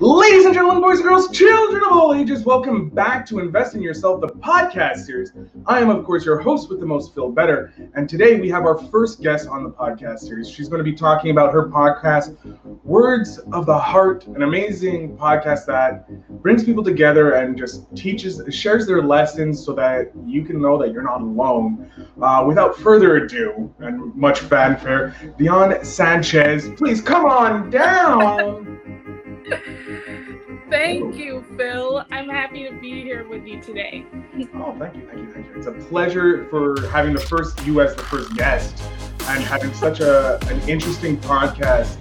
Ladies and gentlemen, boys and girls, children of all ages, welcome back to Invest in Yourself, the podcast series. I am, of course, your host with the most, Phil Better, and today we have our first guest on the podcast series. She's going to be talking about her podcast, Words of the Heart, an amazing podcast that brings people together and just shares their lessons so that you can know that you're not alone. Without further ado and much fanfare, Dionne Sanchez, please come on down. Thank you, Phil. I'm happy to be here with you today. Oh, thank you. It's a pleasure for having the first guest and having such an interesting podcast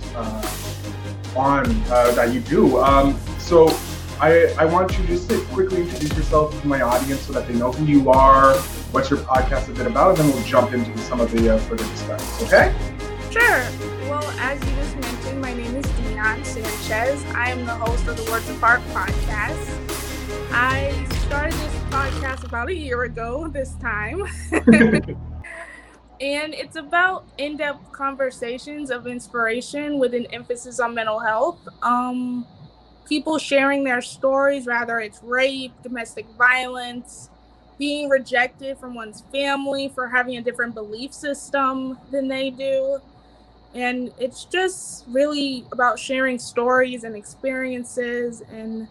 that you do. So I want you just to quickly introduce yourself to my audience so that they know who you are, what's your podcast a bit about, and then we'll jump into some of the further discussions, okay? Sure. Well, as you just mentioned, my name is Dionne Sanchez. I am the host of the Words of Heart podcast. I started this podcast about a year ago this time. And it's about in-depth conversations of inspiration with an emphasis on mental health. People sharing their stories, whether it's rape, domestic violence, being rejected from one's family for having a different belief system than they do. And it's just really about sharing stories and experiences. And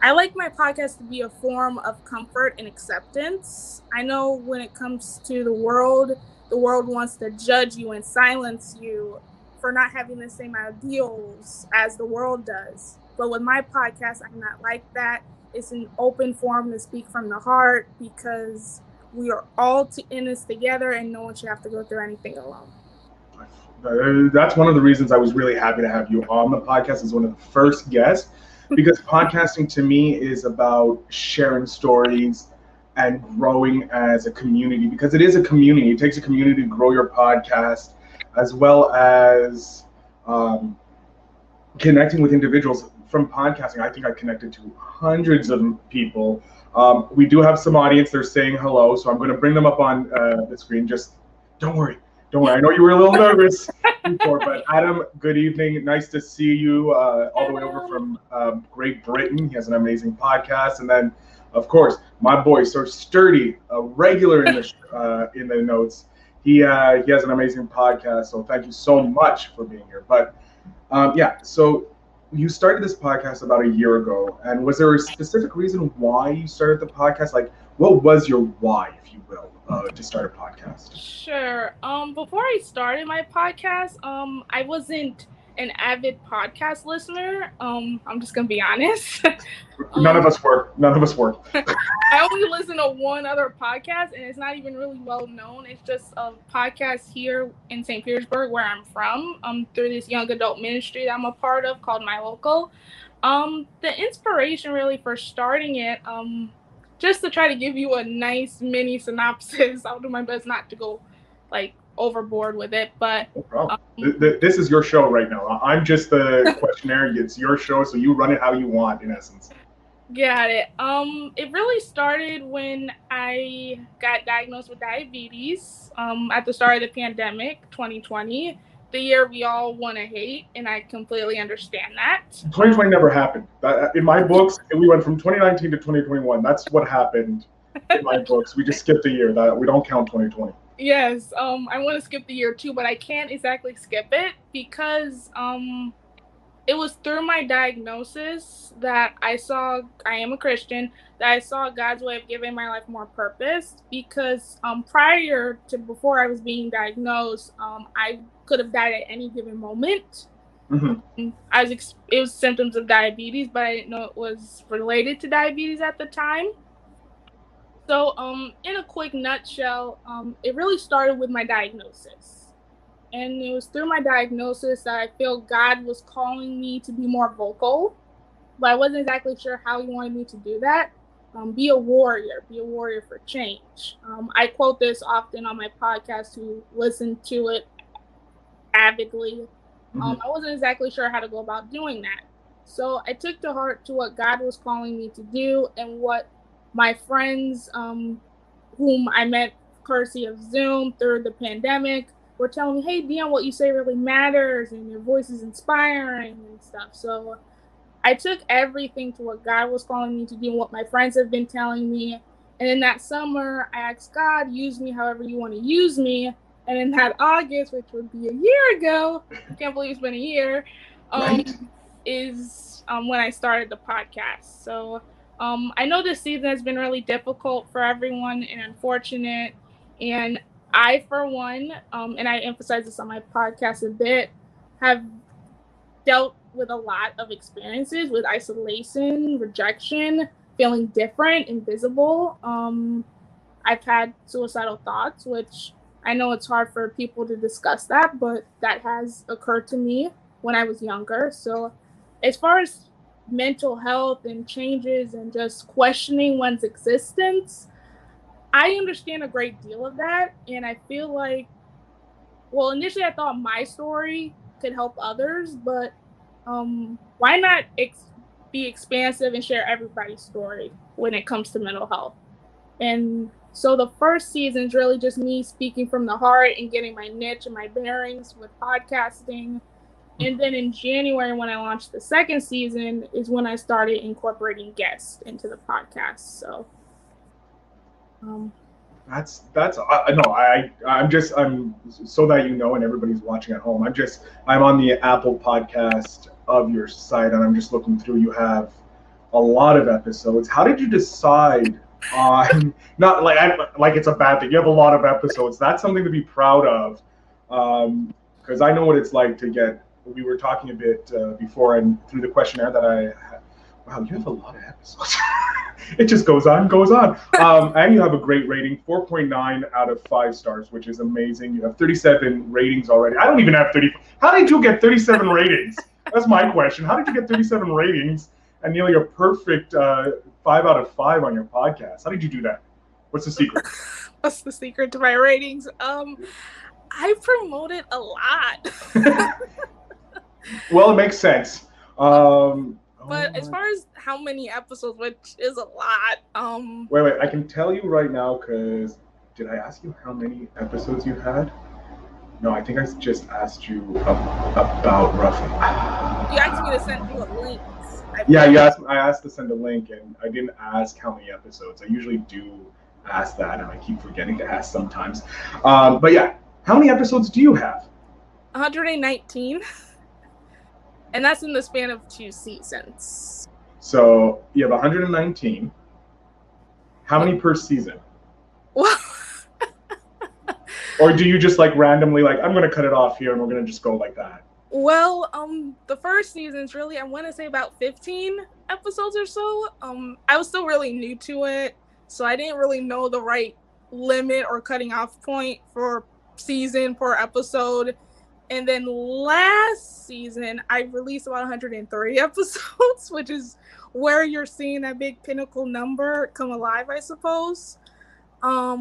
I like my podcast to be a form of comfort and acceptance. I know when it comes to the world wants to judge you and silence you for not having the same ideals as the world does. But with my podcast, I'm not like that. It's an open forum to speak from the heart because we are all in this together and no one should have to go through anything alone. That's one of the reasons I was really happy to have you on the podcast as one of the first guests, because podcasting to me is about sharing stories and growing as a community, because it is a community. It takes a community to grow your podcast, as well as connecting with individuals. From podcasting, I think I connected to hundreds of people. We do have some audience. They're saying hello, so I'm going to bring them up on the screen. Just don't worry. I know you were a little nervous before, but Adam, good evening. Nice to see you all the way over from Great Britain. He has an amazing podcast. And then, of course, my boy, Sir Sturdy, a regular in the notes. He has an amazing podcast, so thank you so much for being here. But, so... You started this podcast about a year ago, and was there a specific reason why you started the podcast? Like, what was your why, if you will, to start a podcast? Sure. Before I started my podcast, I wasn't an avid podcast listener. I'm just going to be honest. None of us were. I only listen to one other podcast, and it's not even really well known. It's just a podcast here in St. Petersburg, where I'm from, through this young adult ministry that I'm a part of called My Local. The inspiration really for starting it, just to try to give you a nice mini synopsis. I'll do my best not to go overboard with it, but this is your show right now. I'm just the questionnaire. It's your show, so you run it how you want, in essence. Got it. It really started when I got diagnosed with diabetes at the start of the pandemic, 2020, the year we all want to hate, and I completely understand that. 2020 never happened. In my books, we went from 2019 to 2021. That's what happened in my books. We just skipped a year. That we don't count 2020. Yes, I want to skip the year too, but I can't exactly skip it because it was through my diagnosis that I am a Christian, that I saw God's way of giving my life more purpose, because before I was being diagnosed, I could have died at any given moment. Mm-hmm. It was symptoms of diabetes, but I didn't know it was related to diabetes at the time. So in a quick nutshell, it really started with my diagnosis. And it was through my diagnosis that I feel God was calling me to be more vocal, but I wasn't exactly sure how he wanted me to do that. Be a warrior for change. I quote this often on my podcast who listen to it avidly. I wasn't exactly sure how to go about doing that. So I took to heart to what God was calling me to do and what my friends, whom I met courtesy of Zoom through the pandemic, were telling me, hey, Dionne, what you say really matters and your voice is inspiring and stuff. So I took everything to what God was calling me to do and what my friends have been telling me. And in that summer, I asked God, use me however you want to use me. And in that August, which would be a year ago, I can't believe it's been a year, right, is when I started the podcast. So I know this season has been really difficult for everyone and unfortunate. And I, for one, and I emphasize this on my podcast a bit, have dealt with a lot of experiences with isolation, rejection, feeling different, invisible. I've had suicidal thoughts, which I know it's hard for people to discuss that, but that has occurred to me when I was younger. So as far as mental health and changes and just questioning one's existence, I understand a great deal of that. And I feel like, well, initially I thought my story could help others, but why not be expansive and share everybody's story when it comes to mental health? And so the first season is really just me speaking from the heart and getting my niche and my bearings with podcasting. And then in January, when I launched the second season, is when I started incorporating guests into the podcast. So I'm so that you know, and everybody's watching at home, I'm on the Apple podcast of your site, and I'm just looking through. You have a lot of episodes. How did you decide on not like like it's a bad thing? You have a lot of episodes. That's something to be proud of, because I know what it's like to get. We were talking a bit before and through the questionnaire that wow, you have a lot of episodes. It just goes on. And you have a great rating, 4.9 out of 5 stars, which is amazing. You have 37 ratings already. I don't even have 30. How did you get 37 ratings? That's my question. How did you get 37 ratings and nearly a perfect 5 out of 5 on your podcast? How did you do that? What's the secret? What's the secret to my ratings? I promote it a lot. Well, it makes sense. But as far as how many episodes, which is a lot. Wait, I can tell you right now, because did I ask you how many episodes you had? No, I think I just asked you about roughly. You asked me to send you a link. I asked to send a link, and I didn't ask how many episodes. I usually do ask that, and I keep forgetting to ask sometimes. But yeah, how many episodes do you have? 119. And that's in the span of 2 seasons. So you have 119. How many per season? Well, or do you just like randomly like, I'm going to cut it off here and we're going to just go like that? Well, the first season's really, I want to say about 15 episodes or so. I was still really new to it, so I didn't really know the right limit or cutting off point for season, per episode. And then last season, I released about 103 episodes, which is where you're seeing that big pinnacle number come alive, I suppose. I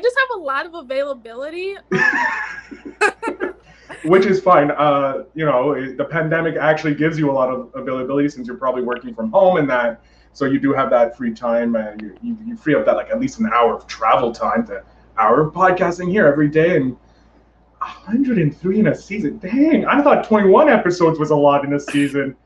just have a lot of availability. Which is fine. The pandemic actually gives you a lot of availability, since you're probably working from home and that. So you do have that free time, and you free up that like at least an hour of travel time to hour of podcasting here every day. And 103 in a season. Dang, I thought 21 episodes was a lot in a season.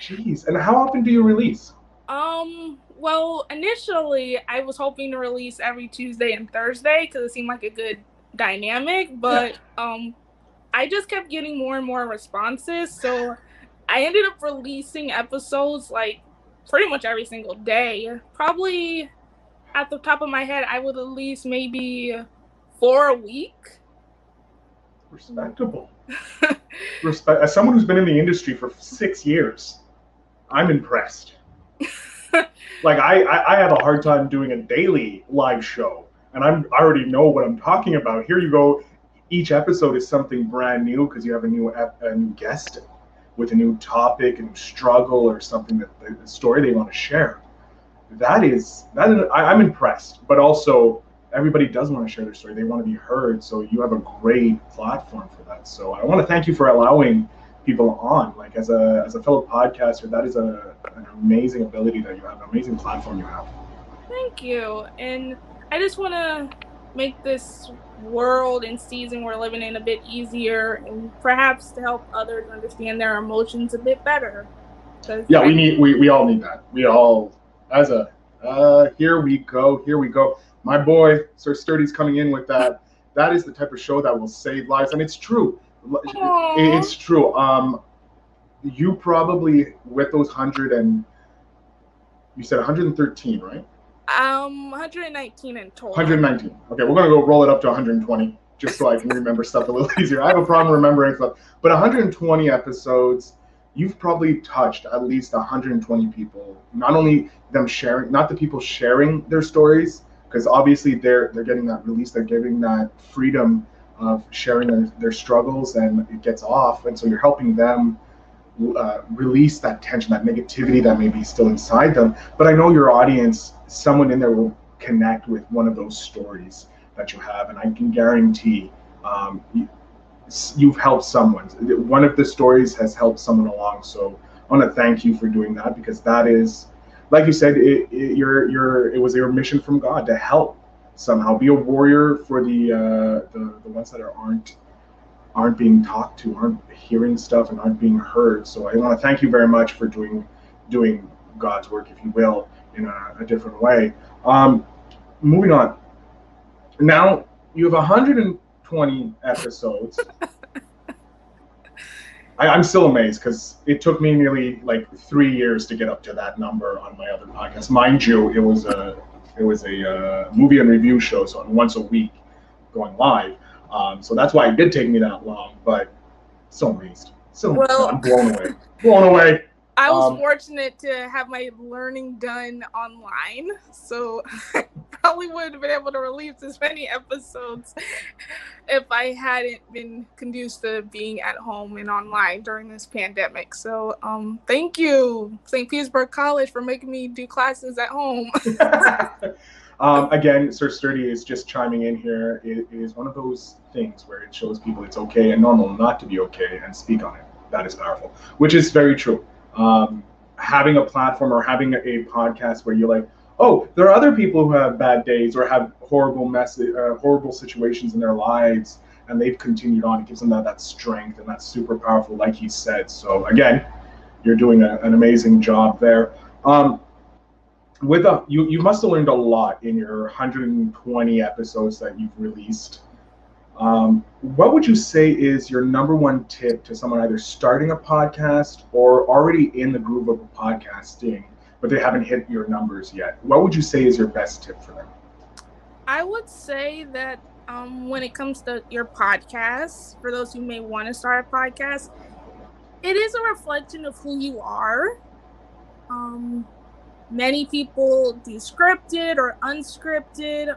Jeez. And how often do you release? Well, initially I was hoping to release every Tuesday and Thursday because it seemed like a good dynamic, but I just kept getting more and more responses. So I ended up releasing episodes like pretty much every single day. Probably at the top of my head, I would release maybe 4 a week. Respectable. As someone who's been in the industry for 6 years, I'm impressed. Like I have a hard time doing a daily live show, and I already know what I'm talking about. Here you go. Each episode is something brand new because you have a new guest with a new topic and struggle or something, that the story they want to share. I'm impressed, but also, everybody does want to share their story. They want to be heard. So you have a great platform for that. So I want to thank you for allowing people on. Like as a fellow podcaster, that is an amazing ability that you have, an amazing platform you have. Thank you. And I just want to make this world and season we're living in a bit easier, and perhaps to help others understand their emotions a bit better. Yeah, we all need that. We all, as a, here we go. My boy, Sir Sturdy's coming in with that. That is the type of show that will save lives. And it's true. Aww. It's true. You probably, with those 100 and, you said 113, right? 119 in total. 119. Okay, we're going to go roll it up to 120 just so I can remember stuff a little easier. I have a problem remembering stuff. But 120 episodes, you've probably touched at least 120 people. Not only them sharing, not the people sharing their stories, because obviously they're getting that release, they're getting that freedom of sharing their struggles, and it gets off. And so you're helping them release that tension, that negativity that may be still inside them. But I know your audience, someone in there will connect with one of those stories that you have, and I can guarantee you've helped someone. One of the stories has helped someone along. So I want to thank you for doing that, because that is, like you said, it was your mission from God to help somehow, be a warrior for the ones that aren't being talked to, aren't hearing stuff, and aren't being heard. So I want to thank you very much for doing God's work, if you will, in a different way. Moving on. Now, you have 120 episodes. I'm still amazed, because it took me nearly like 3 years to get up to that number on my other podcast. Mind you, it was a movie and review show, so once a week going live. So that's why it did take me that long, but so amazed. So well, I'm blown away. I was fortunate to have my learning done online, so I probably wouldn't have been able to release as many episodes if I hadn't been conducive to being at home and online during this pandemic. So thank you, St. Petersburg College, for making me do classes at home. Again, Sir Sturdy is just chiming in here. It is one of those things where it shows people it's okay and normal not to be okay, and speak on it. That is powerful, which is very true. Having a platform or having a podcast where you're like, oh, there are other people who have bad days or have horrible situations in their lives, and they've continued on. It gives them that strength, and that's super powerful, like he said. So again, you're doing an amazing job there. You must have learned a lot in your 120 episodes that you've released. What would you say is your #1 tip to someone either starting a podcast or already in the groove of podcasting, but they haven't hit your numbers yet? What would you say is your best tip for them? I would say that when it comes to your podcast, for those who may want to start a podcast, it is a reflection of who you are. Many people do scripted or unscripted.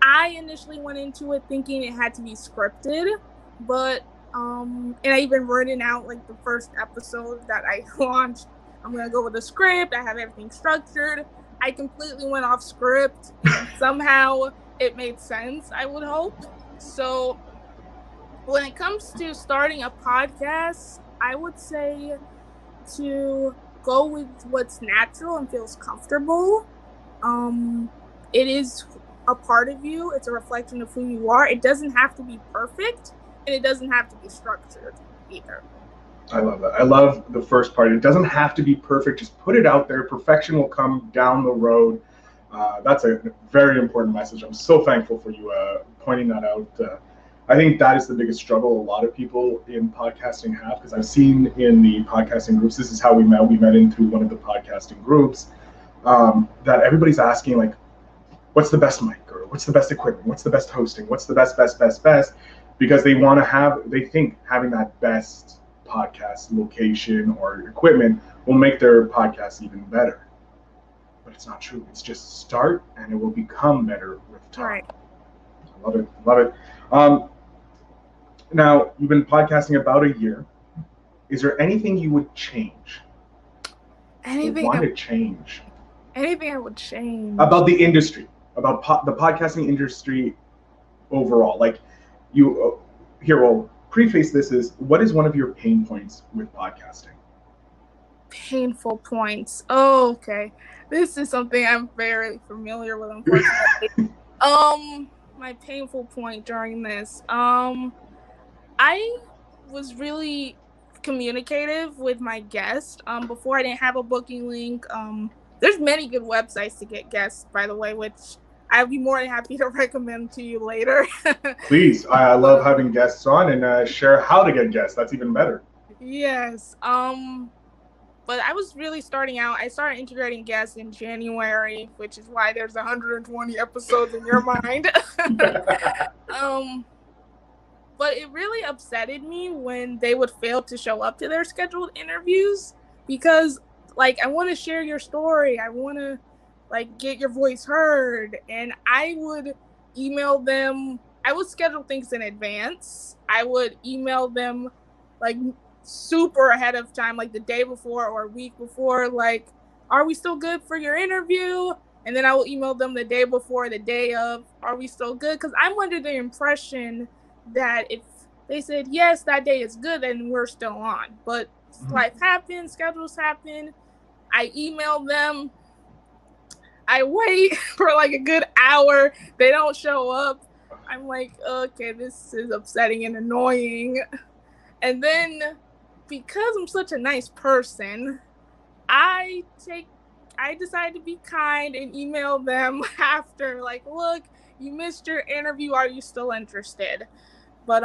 I initially went into it thinking it had to be scripted, but and I even written out like the first episode that I launched. I'm gonna go with a script. I have everything structured. I completely went off script. Somehow it made sense, I would hope. So when it comes to starting a podcast, I would say to go with what's natural and feels comfortable. It is a part of you. It's a reflection of who you are. It doesn't have to be perfect, and it doesn't have to be structured either. I love that. I love the first part. It doesn't have to be perfect. Just put it out there. Perfection will come down the road. That's a very important message. I'm so thankful for you pointing that out. I think that is the biggest struggle a lot of people in podcasting have, because I've seen in the podcasting groups, this is how we met. We met in through one of the podcasting groups, that everybody's asking, like, what's the best mic, or what's the best equipment, what's the best hosting, what's the best, because they want to have, they think having that best podcast location or equipment will make their podcast even better. But it's not true. It's just start, and it will become better with time. Right. I love it. Love it. Now, you've been podcasting about a year. Is there anything you would change? Anything you want to change? Anything I would change about the industry, about the podcasting industry overall? Like, you here, we'll preface this is, what is one of your pain points with podcasting? Painful points. Oh, okay. This is something I'm very familiar with, unfortunately. My painful point during this. I was really communicative with my guest. Before I didn't have a booking link. There's many good websites to get guests, by the way, which I'd be more than happy to recommend to you later. Please. I love having guests on and share how to get guests. That's even better. Yes. But I was really starting out. I started integrating guests in January, which is why there's 120 episodes in your mind. But it really upsetted me when they would fail to show up to their scheduled interviews, because like, I want to share your story. I want to like get your voice heard. And I would email them. I would schedule things in advance. I would email them like super ahead of time, like the day before or a week before, like, are we still good for your interview? And then I will email them the day before, the day of, are we still good? Because I'm under the impression that if they said, yes, that day is good, then we're still on. But life happens, schedules happen. I email them. I wait for like a good hour. They don't show up. I'm like, okay, this is upsetting and annoying. And then because I'm such a nice person, I decide to be kind and email them after, like, look, you missed your interview. Are you still interested? But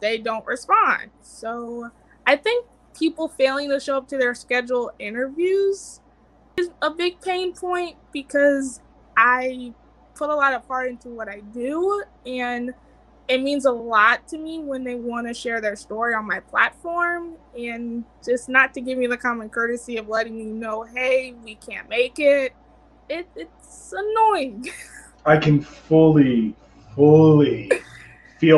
they don't respond. So I think people failing to show up to their scheduled interviews is a big pain point, because I put a lot of heart into what I do, and it means a lot to me when they want to share their story on my platform, and just not to give me the common courtesy of letting me know, hey, we can't make it. It's annoying. I can fully feel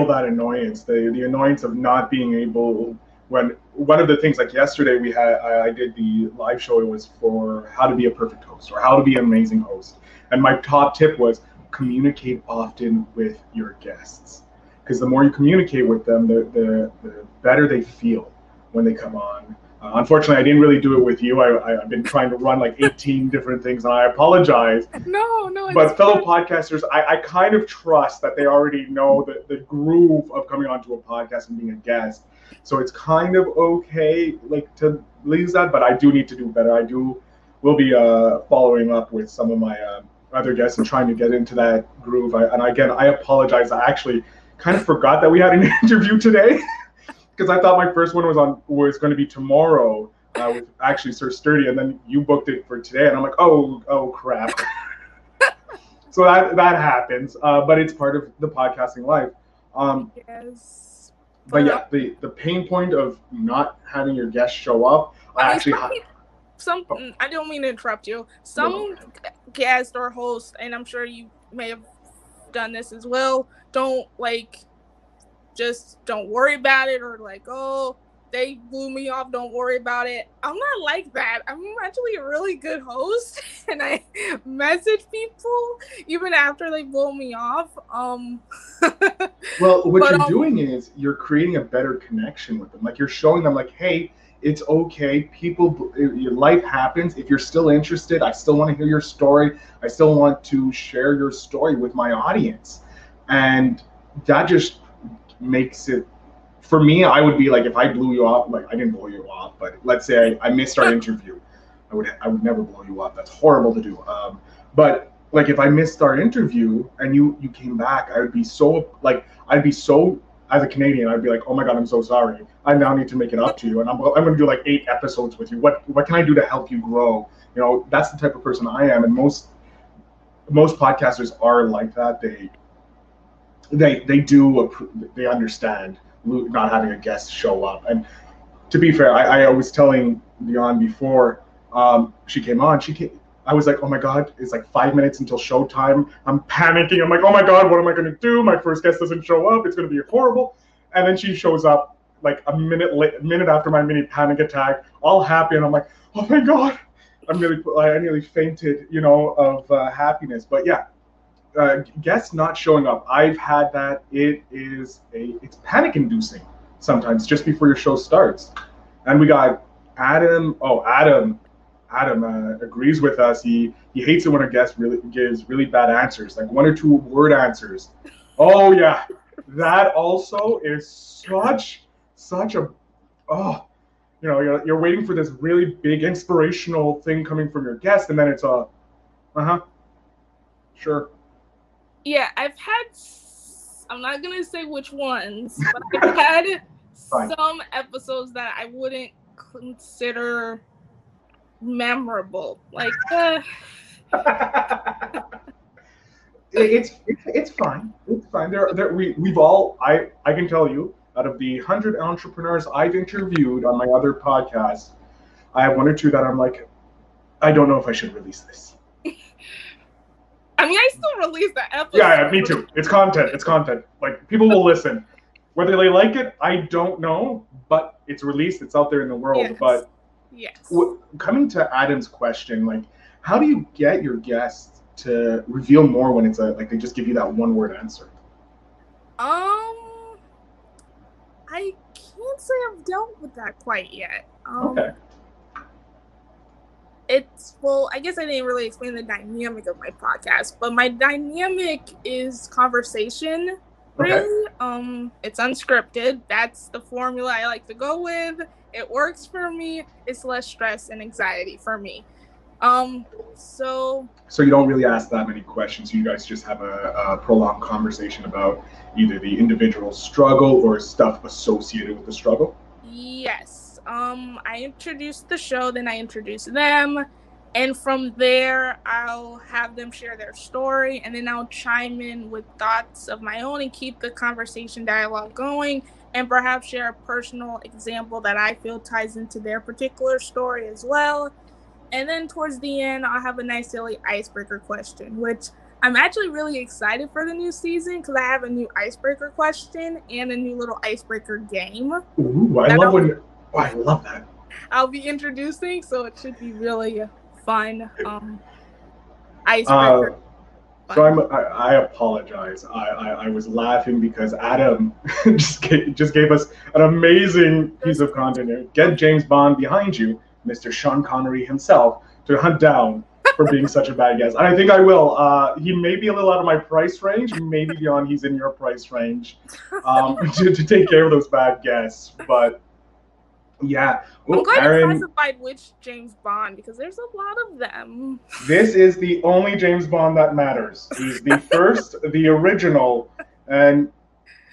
that annoyance, the annoyance of not being able, when one of the things, like yesterday we had, I did the live show, it was for how to be a perfect host or how to be an amazing host. And my top tip was communicate often with your guests. Because the more you communicate with them, the better they feel when they come on. Unfortunately, I didn't really do it with you. I've been trying to run like 18 different things, and I apologize. No. But fellow podcasters, I kind of trust that they already know the groove of coming onto a podcast and being a guest. So it's kind of okay, like, to lose that, but I do need to do better. Will be following up with some of my other guests and trying to get into that groove. I apologize. I actually kind of forgot that we had an interview today, because I thought my first one was going to be tomorrow with actually Sir Sturdy, and then you booked it for today, and I'm like, oh crap. So that happens, but it's part of the podcasting life. Yes. But yeah, the pain point of not having your guests show up. I don't mean to interrupt you. Guest or host, and I'm sure you may have done this as well, don't worry about it, or like, oh, they blew me off, don't worry about it. I'm not like that. I'm actually a really good host, and I message people even after they blow me off. Well, what you're doing is you're creating a better connection with them. Like, you're showing them like, hey, it's okay. People, your life happens. If you're still interested, I still want to hear your story. I still want to share your story with my audience. And that just makes it, for me, I would be like, if I blew you off, like, I didn't blow you off, but let's say I missed our interview. I would never blow you off. That's horrible to do. But like, if I missed our interview and you came back, I would be so, like, as a Canadian, I'd be like, oh my God, I'm so sorry. I now need to make it up to you. And I'm going to do like 8 episodes with you. What can I do to help you grow? You know, that's the type of person I am. And most podcasters are like that. They understand not having a guest show up. And to be fair, I was telling Dionne before she came on, I was like, oh my God, it's like 5 minutes until showtime. I'm panicking. I'm like, oh my God, what am I going to do? My first guest doesn't show up. It's going to be horrible. And then she shows up like a minute after my mini panic attack, all happy. And I'm like, oh my God, I nearly fainted, you know, of happiness. But yeah, guests not showing up. I've had that. It's panic inducing sometimes just before your show starts. And we got Adam. Adam agrees with us. He hates it when a guest really gives really bad answers, like one or two word answers. Oh yeah, that also is such a, oh, you know, you're waiting for this really big inspirational thing coming from your guest, and then it's a, sure. Yeah, I've had, I'm not gonna say which ones, but I've had some episodes that I wouldn't consider memorable, like it's fine. It's fine. We've all, I can tell you, out of the 100 entrepreneurs I've interviewed on my other podcasts, I have one or two that I'm like, I don't know if I should release this. I mean, I still release the episode. Yeah, me too. It's content. It's content. Like, people will listen. Whether they like it, I don't know, but it's released. It's out there in the world. Yes. But yes. Coming to Adam's question, like, how do you get your guests to reveal more when it's like they just give you that one word answer? I can't say I've dealt with that quite yet. Okay. It's, well, I guess I didn't really explain the dynamic of my podcast, but my dynamic is conversation. Really, okay. It's unscripted. That's the formula I like to go with. It works for me. It's less stress and anxiety for me. So you don't really ask that many questions. You guys just have a prolonged conversation about either the individual struggle or stuff associated with the struggle. Yes. I introduce the show, then I introduce them, and from there I'll have them share their story, and then I'll chime in with thoughts of my own and keep the conversation dialogue going, and perhaps share a personal example that I feel ties into their particular story as well. And then towards the end, I'll have a nice silly icebreaker question, which I'm actually really excited for the new season because I have a new icebreaker question and a new little icebreaker game. Ooh, I love that. I'll be introducing, so it should be really fun. Icebreaker. So I apologize. I was laughing because Adam just gave us an amazing piece of content. Get James Bond behind you. Mr. Sean Connery himself, to hunt down for being such a bad guest. And I think I will. He may be a little out of my price range. Maybe, Dionne, he's in your price range to take care of those bad guests. But, yeah. Ooh, I'm glad you classified which James Bond, because there's a lot of them. This is the only James Bond that matters. He's the first, the original, and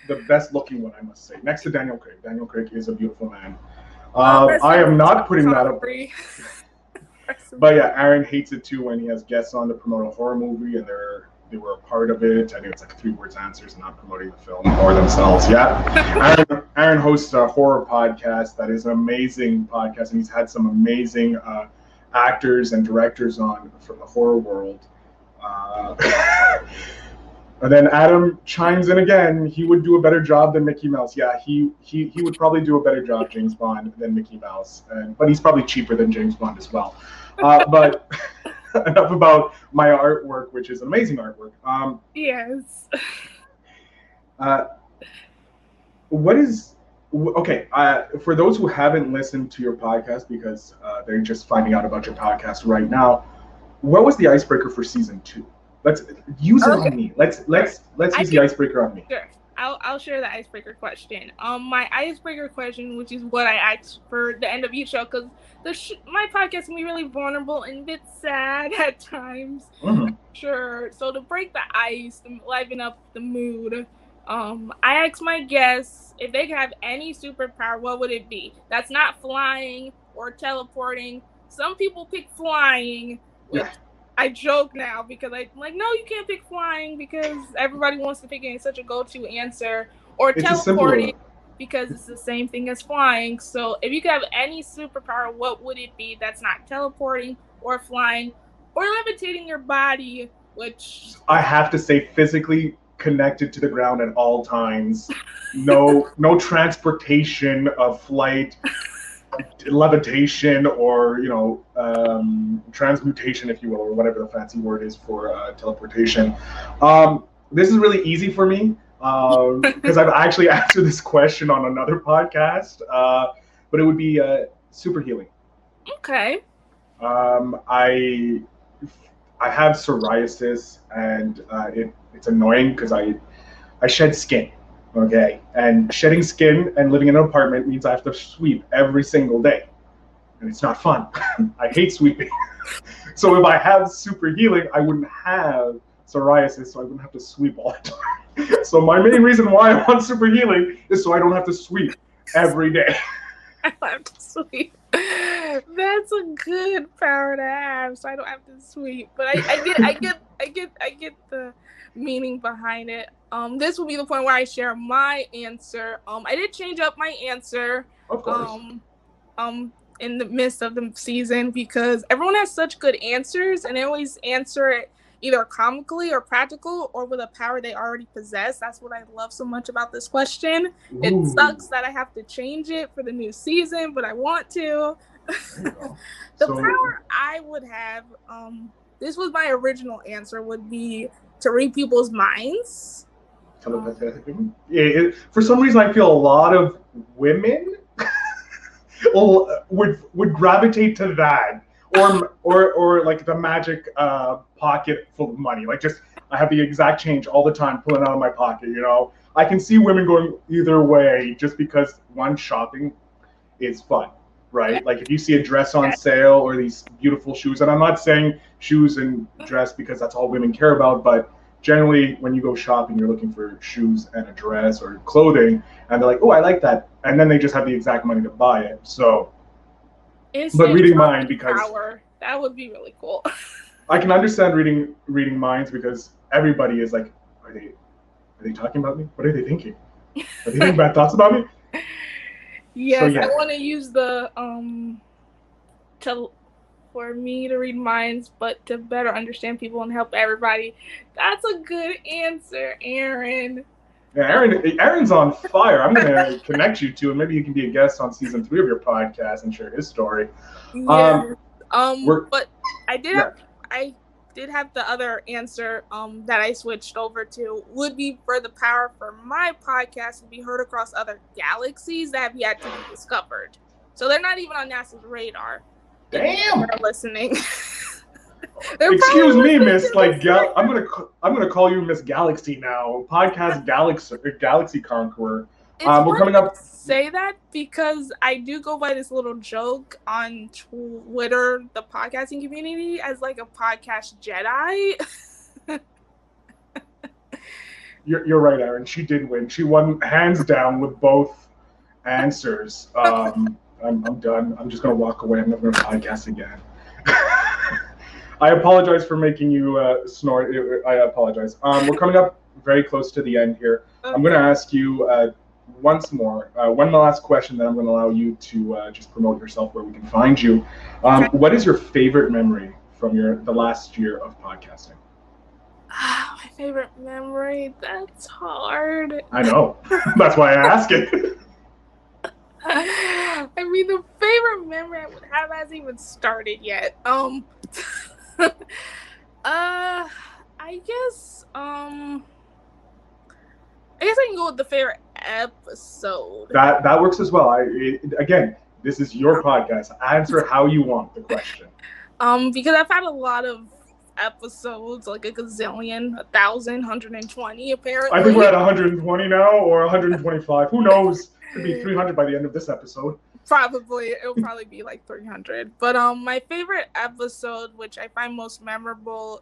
the best-looking one, I must say, next to Daniel Craig. Daniel Craig is a beautiful man. I am not putting that up. But yeah, Aaron hates it too when he has guests on to promote a horror movie and they were a part of it. I think it's like 3 words answers, not promoting the film or themselves. Yeah. Aaron hosts a horror podcast that is an amazing podcast, and he's had some amazing actors and directors on from the horror world. And then Adam chimes in again. He would do a better job than Mickey Mouse. Yeah, he would probably do a better job, James Bond, than Mickey Mouse. But he's probably cheaper than James Bond as well. But enough about my artwork, which is amazing artwork. Yes. For those who haven't listened to your podcast because they're just finding out about your podcast right now, what was the icebreaker for season 2? Let's use it on me. Let's use the icebreaker on me. Sure. I'll share the icebreaker question. My icebreaker question, which is what I ask for the end of each show, because my podcast can be really vulnerable and a bit sad at times. Mm-hmm. Sure. So to break the ice, to liven up the mood, I ask my guests if they could have any superpower, what would it be? That's not flying or teleporting. Some people pick flying. Yeah. I joke now because I'm like, no, you can't pick flying because everybody wants to pick it. It's such a go-to answer. Or teleporting because it's the same thing as flying. So if you could have any superpower, what would it be that's not teleporting or flying or levitating your body, which... I have to say physically connected to the ground at all times. No transportation of flight. Levitation or transmutation, if you will, or whatever the fancy word is for teleportation. This is really easy for me because I've actually answered this question on another podcast, but it would be super healing. Okay. I have psoriasis, and it's annoying because I shed skin, okay? And shedding skin and living in an apartment means I have to sweep every single day, and it's not fun. I hate sweeping. So if I have super healing, I wouldn't have psoriasis, so I wouldn't have to sweep all the time. So my main reason why I want super healing is so I don't have to sweep every day. I don't have to sweep. That's a good power to have, so I don't have to sweep. But I get the meaning behind it. This will be the point where I share my answer. I did change up my answer, of course, in the midst of the season, because everyone has such good answers, and they always answer it either comically or practical or with a power they already possess. That's what I love so much about this question. Ooh. It sucks that I have to change it for the new season, but I want to. The power I would have, this was my original answer, would be to read people's minds. For some reason, I feel a lot of women would gravitate to that. Or like the magic pocket full of money. Like, just, I have the exact change all the time, pulling out of my pocket, you know? I can see women going either way, just because, one, shopping is fun, right? Like, if you see a dress on sale or these beautiful shoes, and I'm not saying shoes and dress because that's all women care about, but generally when you go shopping, you're looking for shoes and a dress or clothing, and they're like, oh, I like that. And then they just have the exact money to buy it, so... But reading minds, because that would be really cool. I can understand reading minds, because everybody is like, are they talking about me? What are they thinking? Are they thinking bad thoughts about me? Yes, so, yeah. I want to use the for me to read minds, but to better understand people and help everybody. That's a good answer, Aaron. Yeah, Aaron's on fire. I'm going to connect you to him. Maybe you can be a guest on season 3 of your podcast and share his story. Yeah. But I did have the other answer that I switched over to, would be for the power for my podcast to be heard across other galaxies that have yet to be discovered. So they're not even on NASA's radar. Damn. They're listening. Excuse me, Miss. Like, I'm gonna call you Miss Galaxy now. Podcast Galaxy Conqueror. We're coming up. Say that because I do go by this little joke on Twitter, the podcasting community, as like a podcast Jedi. You're right, Aaron. She did win. She won hands down with both answers. I'm done. I'm just gonna walk away. I'm never gonna podcast again. I apologize for making you snort. I apologize. We're coming up very close to the end here. Okay. I'm going to ask you one last question, then I'm going to allow you to just promote yourself where we can find you. Okay. What is your favorite memory from the last year of podcasting? Oh, my favorite memory? That's hard. I know. That's why I ask it. I mean, the favorite memory I would have hasn't even started yet. I guess I can go with the favorite episode. That works as well. Again, this is your podcast. Answer how you want the question. Because I've had a lot of episodes, like a gazillion, 1,000, 120 apparently. I think we're at 120 now, or 125. Who knows? Could be 300 by the end of this episode. Probably. It'll probably be like 300. But my favorite episode, which I find most memorable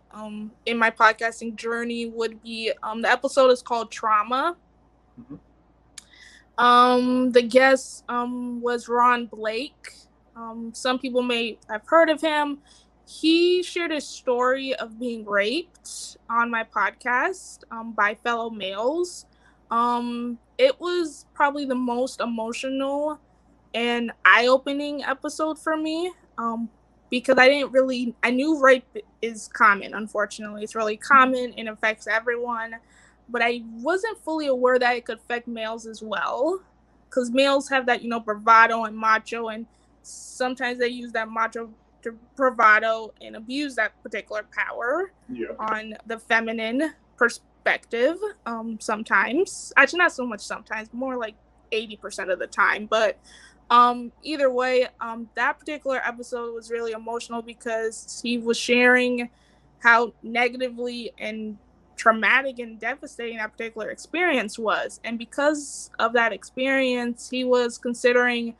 in my podcasting journey, would be the episode is called Trauma. Mm-hmm. The guest was Ron Blake. Some people may have heard of him. He shared his story of being raped on my podcast by fellow males. It was probably the most emotional and eye-opening episode for me because I knew rape is common, unfortunately. It's really common and affects everyone, but I wasn't fully aware that it could affect males as well, because males have that, bravado and macho, and sometimes they use that macho to bravado and abuse that particular power on the feminine perspective sometimes. Actually, not so much sometimes, more like 80% of the time, but Either way, that particular episode was really emotional because Steve was sharing how negatively and traumatic and devastating that particular experience was. And because of that experience, he was considering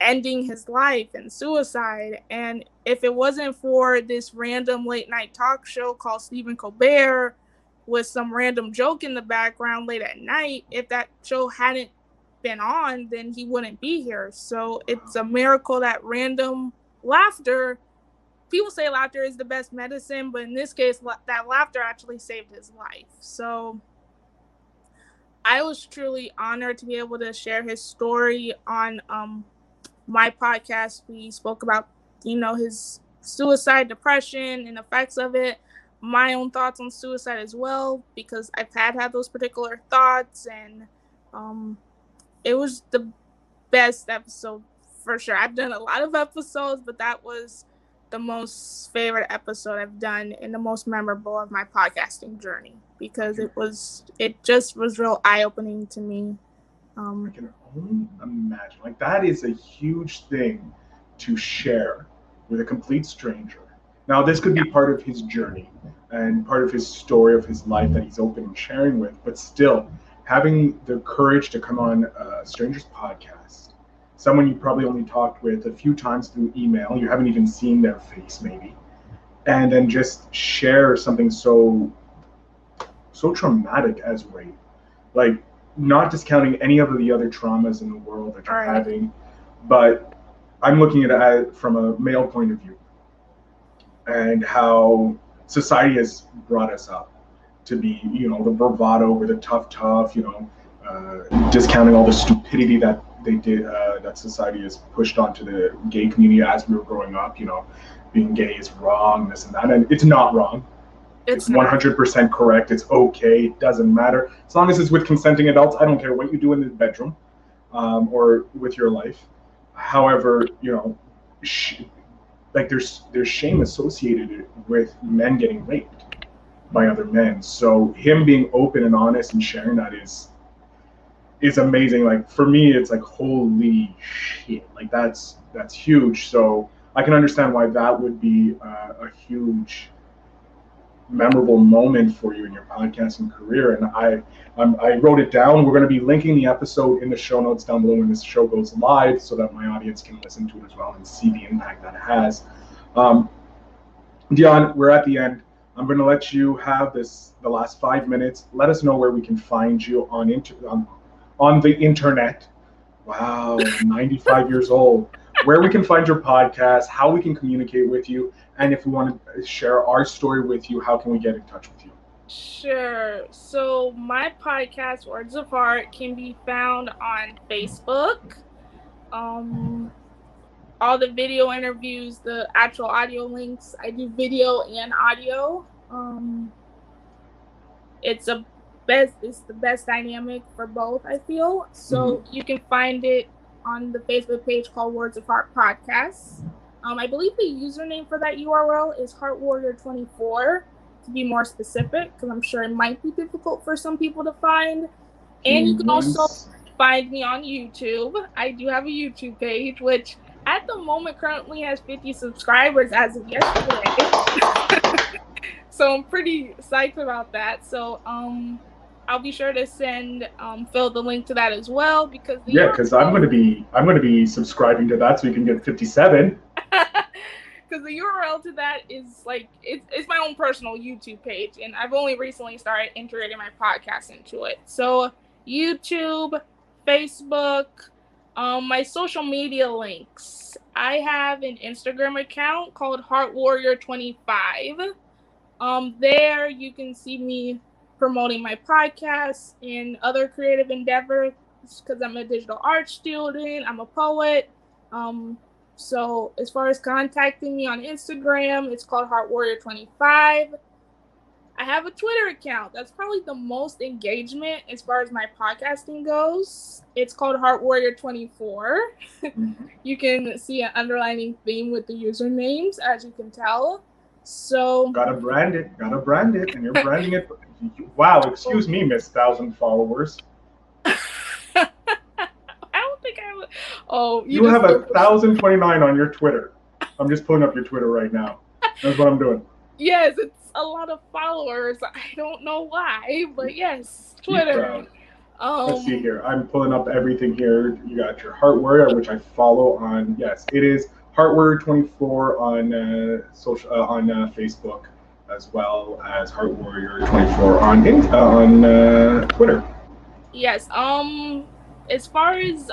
ending his life and suicide. And if it wasn't for this random late night talk show called Stephen Colbert with some random joke in the background late at night, if that show hadn't been on, then he wouldn't be here. So it's a miracle that random laughter, people say laughter is the best medicine, but in this case, that laughter actually saved his life. So I was truly honored to be able to share his story on my podcast. We spoke about, his suicide, depression, and effects of it, my own thoughts on suicide as well, because I've had those particular thoughts, and it was the best episode for sure. I've done a lot of episodes, but that was the most favorite episode I've done and the most memorable of my podcasting journey, because it just was real eye-opening to me. I can only imagine. Like, that is a huge thing to share with a complete stranger. Now, this could be part of his journey and part of his story of his life that he's open and sharing with, but still having the courage to come on a stranger's podcast, someone you probably only talked with a few times through email, you haven't even seen their face maybe, and then just share something so traumatic as rape. Like, not discounting any of the other traumas in the world that you're having, but I'm looking at it from a male point of view, and how society has brought us up to be, the bravado or the tough, discounting all the stupidity that they did, that society has pushed onto the gay community as we were growing up, being gay is wrong, this and that. And it's not wrong. It's 100% correct. It's okay. It doesn't matter. As long as it's with consenting adults, I don't care what you do in the bedroom or with your life. However, there's shame associated with men getting raped by other men. So him being open and honest and sharing that is amazing. Like, for me, it's like, holy shit. Like, that's huge. So I can understand why that would be a huge memorable moment for you in your podcasting career. And I wrote it down. We're going to be linking the episode in the show notes down below when this show goes live, so that my audience can listen to it as well and see the impact that it has. Dionne, we're at the end. I'm going to let you have the last 5 minutes. Let us know where we can find you on the internet. Wow, 95 years old. Where we can find your podcast, how we can communicate with you, and if we want to share our story with you, how can we get in touch with you? Sure. So my podcast, Words of Heart, can be found on Facebook. All the video interviews, the actual audio links, I do video and audio. It's the best dynamic for both, I feel. So you can find it on the Facebook page called Words of Heart Podcast. I believe the username for that URL is Heartwarrior24, to be more specific, because I'm sure it might be difficult for some people to find. And you can also find me on YouTube. I do have a YouTube page, which at the moment currently has 50 subscribers as of yesterday. So I'm pretty psyched about that. So I'll be sure to send Phil the link to that as well, because because I'm gonna be subscribing to that so you can get 57. Because the URL to that is it's my own personal YouTube page, and I've only recently started integrating my podcast into it. So YouTube, Facebook, my social media links. I have an Instagram account called Heartwarrior25. There you can see me promoting my podcast and other creative endeavors, because I'm a digital art student, I'm a poet. So as far as contacting me on Instagram, it's called Heartwarrior25. I have a Twitter account. That's probably the most engagement as far as my podcasting goes. It's called Heartwarrior24. You can see an underlining theme with the usernames, as you can tell. So gotta brand it, and you're branding it. Wow, excuse me, Miss 1,000 followers. I don't think I would. Oh, you have 1,029 on your Twitter. I'm just pulling up your Twitter right now. That's what I'm doing. Yes, it's a lot of followers. I don't know why, but yes, Twitter. Let's see here. I'm pulling up everything here. You got your Heartwarrior, which I follow on. Yes, it is Heartwarrior24 on social on Facebook, as well as Heartwarrior24 on Twitter. Yes. As far as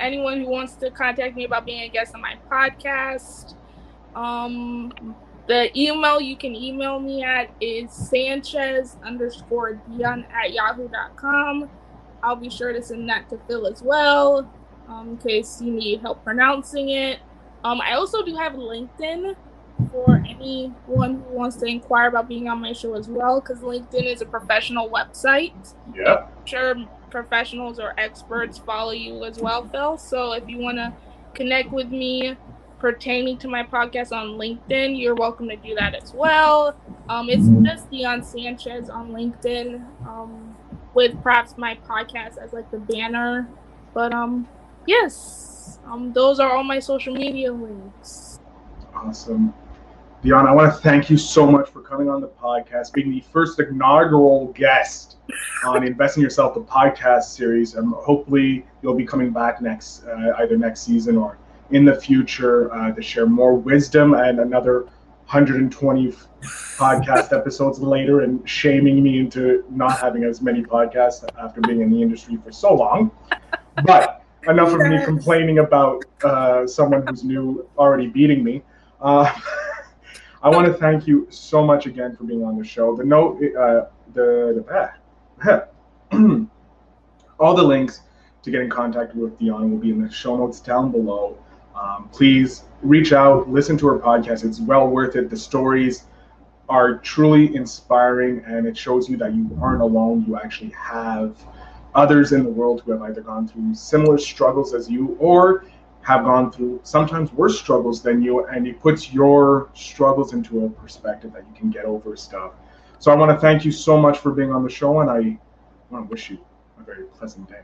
anyone who wants to contact me about being a guest on my podcast, the email you can email me at is sanchez_Dionne@yahoo.com. I'll be sure to send that to Phil as well, in case you need help pronouncing it. I also do have LinkedIn for anyone who wants to inquire about being on my show as well, because LinkedIn is a professional website. Yeah. I'm sure professionals or experts follow you as well, Phil. So if you want to connect with me pertaining to my podcast on LinkedIn, you're welcome to do that as well. It's just Dionne Sanchez on LinkedIn, with perhaps my podcast as like the banner. But yes, those are all my social media links. Awesome. Dionne, I want to thank you so much for coming on the podcast, being the first inaugural guest on Invest in Yourself, the podcast series. And hopefully you'll be coming back next, either next season or in the future, to share more wisdom and another 120 podcast episodes later, and shaming me into not having as many podcasts after being in the industry for so long. But enough of me complaining about someone who's new already beating me. I want to thank you so much again for being on the show. The note, all the links to get in contact with Dionne will be in the show notes down below. Please reach out, listen to her podcast. It's well worth it. The stories are truly inspiring, and it shows you that you aren't alone. You actually have others in the world who have either gone through similar struggles as you, or have gone through sometimes worse struggles than you, and it puts your struggles into a perspective that you can get over stuff. So I want to thank you so much for being on the show, and I want to wish you a very pleasant day.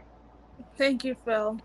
Thank you, Phil.